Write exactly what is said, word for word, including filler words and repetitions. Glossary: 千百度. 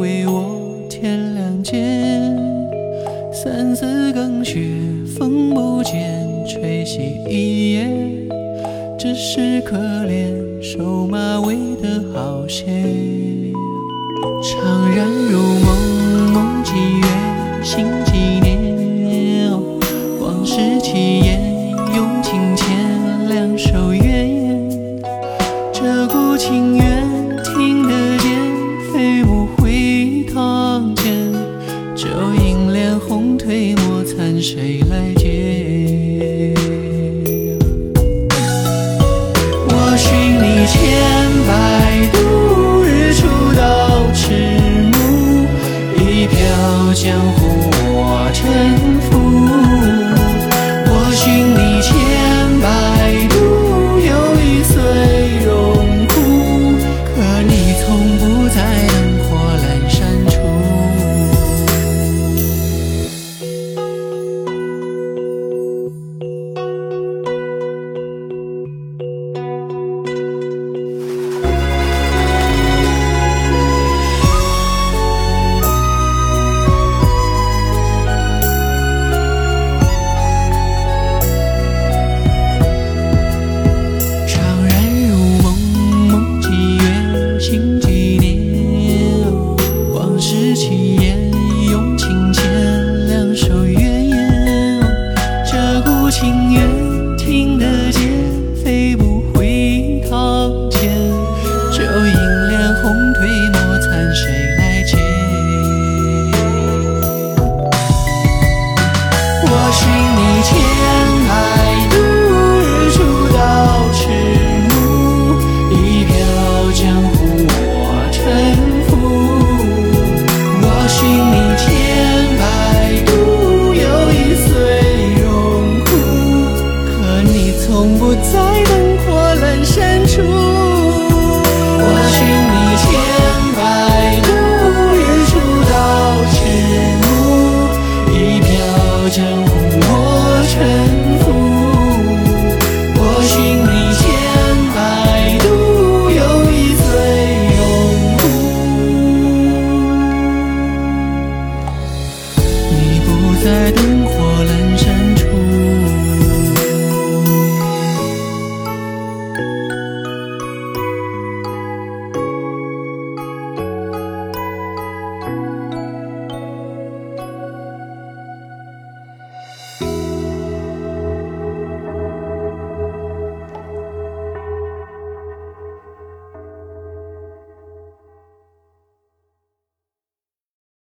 为我添两件，三四更雪风不减，吹熄一夜，只是可怜手马尾的好些。怅然如梦，梦几月，心几年，哦、往事起烟，用情牵两手月夜，这股情缘听得见，飞舞回堂前，酒饮脸红褪墨残，谁来接？我寻你千百度，日出到迟暮，一瓢江。